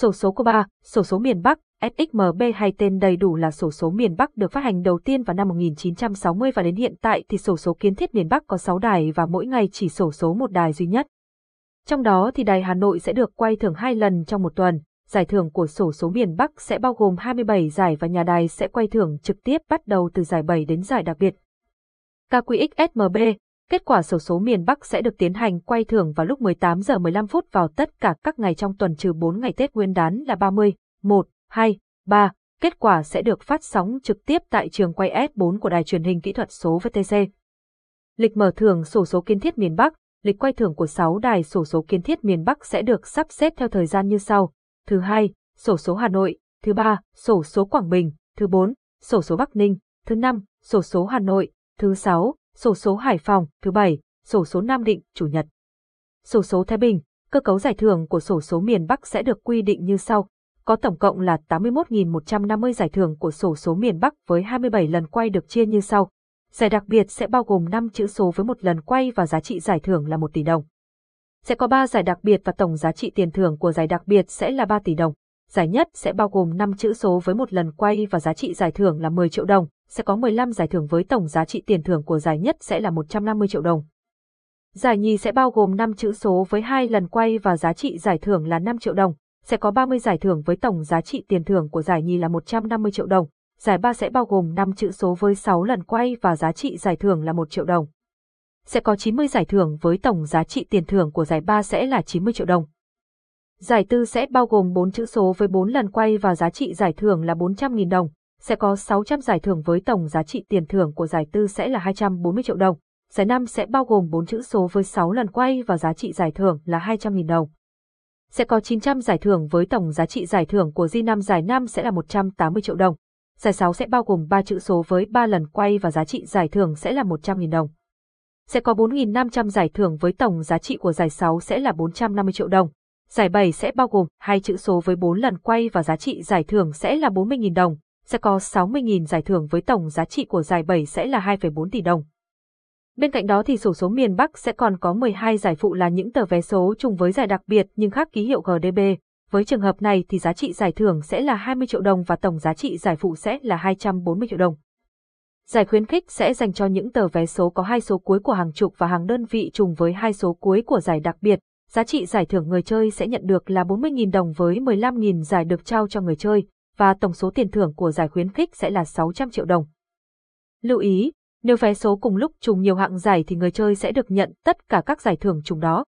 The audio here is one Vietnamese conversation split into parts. Xổ số Cô Ba, Xổ số Miền Bắc, SXMB hay tên đầy đủ là Xổ số Miền Bắc được phát hành đầu tiên vào năm 1960 và đến hiện tại thì xổ số kiến thiết miền Bắc có 6 đài và mỗi ngày chỉ xổ số một đài duy nhất. Trong đó thì đài Hà Nội sẽ được quay thưởng 2 lần trong một tuần. Giải thưởng của Xổ số Miền Bắc sẽ bao gồm 27 giải và nhà đài sẽ quay thưởng trực tiếp bắt đầu từ giải 7 đến giải đặc biệt. KQXSMB, kết quả Xổ số Miền Bắc sẽ được tiến hành quay thưởng vào lúc 18 giờ 15 phút vào tất cả các ngày trong tuần trừ 4 ngày Tết Nguyên đán là 30, 1, 2, 3. Kết quả sẽ được phát sóng trực tiếp tại trường quay S4 của Đài Truyền hình Kỹ thuật số VTC. Lịch mở thưởng xổ số kiến thiết miền Bắc, lịch quay thưởng của 6 đài xổ số kiến thiết miền Bắc sẽ được sắp xếp theo thời gian như sau: thứ hai, Xổ số Hà Nội; thứ ba, Xổ số Quảng Bình; thứ bốn, Xổ số Bắc Ninh; thứ năm, Xổ số Hà Nội; thứ sáu, Xổ số Hải Phòng; thứ bảy, Xổ số Nam Định, chủ nhật. Xổ số Thái Bình, cơ cấu giải thưởng của Xổ số miền Bắc sẽ được quy định như sau: có tổng cộng là 81.150 giải thưởng của Xổ số miền Bắc với 27 lần quay được chia như sau. Giải đặc biệt sẽ bao gồm 5 chữ số với một lần quay và giá trị giải thưởng là 1 tỷ đồng. Sẽ có 3 giải đặc biệt và tổng giá trị tiền thưởng của giải đặc biệt sẽ là 3 tỷ đồng. Giải nhất sẽ bao gồm 5 chữ số với một lần quay và giá trị giải thưởng là 10 triệu đồng. Sẽ có 15 giải thưởng với tổng giá trị tiền thưởng của giải nhất sẽ là 150 triệu đồng. Giải nhì sẽ bao gồm 5 chữ số với 2 lần quay và giá trị giải thưởng là 5 triệu đồng. Sẽ có 30 giải thưởng với tổng giá trị tiền thưởng của giải nhì là 150 triệu đồng. Giải ba sẽ bao gồm 5 chữ số với 6 lần quay và giá trị giải thưởng là 1 triệu đồng. Sẽ có 90 giải thưởng với tổng giá trị tiền thưởng của giải ba sẽ là 90 triệu đồng. Giải tư sẽ bao gồm 4 chữ số với 4 lần quay và giá trị giải thưởng là 400.000 đồng. Sẽ có 600 giải thưởng với tổng giá trị tiền thưởng của giải tư sẽ là 240 triệu đồng. Giải 5 sẽ bao gồm 4 chữ số với 6 lần quay và giá trị giải thưởng là 200.000 đồng. Sẽ có 900 giải thưởng với tổng giá trị giải thưởng của G5 giải 5 sẽ là 180 triệu đồng. Giải 6 sẽ bao gồm 3 chữ số với 3 lần quay và giá trị giải thưởng sẽ là 100.000 đồng. Sẽ có 4.500 giải thưởng với tổng giá trị của giải 6 sẽ là 450 triệu đồng. Giải 7 sẽ bao gồm 2 chữ số với 4 lần quay và giá trị giải thưởng sẽ là 40.000 đồng. Sẽ có 60.000 giải thưởng với tổng giá trị của giải 7 sẽ là 2,4 tỷ đồng. Bên cạnh đó thì xổ số miền Bắc sẽ còn có 12 giải phụ là những tờ vé số trùng với giải đặc biệt nhưng khác ký hiệu GDB. Với trường hợp này thì giá trị giải thưởng sẽ là 20 triệu đồng và tổng giá trị giải phụ sẽ là 240 triệu đồng. Giải khuyến khích sẽ dành cho những tờ vé số có hai số cuối của hàng chục và hàng đơn vị trùng với hai số cuối của giải đặc biệt. Giá trị giải thưởng người chơi sẽ nhận được là 40.000 đồng với 15.000 giải được trao cho người chơi và tổng số tiền thưởng của giải khuyến khích sẽ là 600 triệu đồng. Lưu ý, nếu vé số cùng lúc trùng nhiều hạng giải thì người chơi sẽ được nhận tất cả các giải thưởng trùng đó.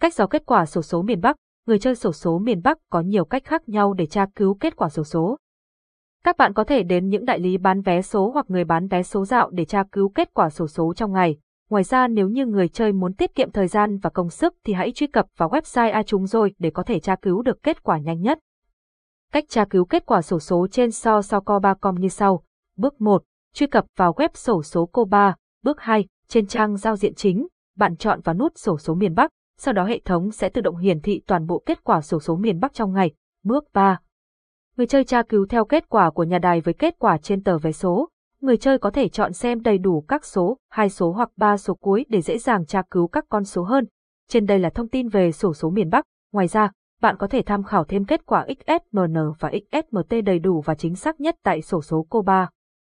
Cách dò kết quả xổ số miền Bắc, người chơi xổ số miền Bắc có nhiều cách khác nhau để tra cứu kết quả xổ số. Các bạn có thể đến những đại lý bán vé số hoặc người bán vé số dạo để tra cứu kết quả xổ số trong ngày. Ngoài ra, nếu như người chơi muốn tiết kiệm thời gian và công sức thì hãy truy cập vào website Chúng Rồi để có thể tra cứu được kết quả nhanh nhất. Cách tra cứu kết quả xổ số trên xosocoba.com như sau. Bước 1. Truy cập vào web Xổ số Cô Ba. Bước 2. Trên trang giao diện chính, bạn chọn vào nút Xổ số miền Bắc, sau đó hệ thống sẽ tự động hiển thị toàn bộ kết quả xổ số miền Bắc trong ngày. Bước 3. Người chơi tra cứu theo kết quả của nhà đài với kết quả trên tờ vé số. Người chơi có thể chọn xem đầy đủ các số, hai số hoặc 3 số cuối để dễ dàng tra cứu các con số hơn. Trên đây là thông tin về xổ số miền Bắc. Ngoài ra, bạn có thể tham khảo thêm kết quả XSMN và XSMT đầy đủ và chính xác nhất tại Xổ số Cô Ba.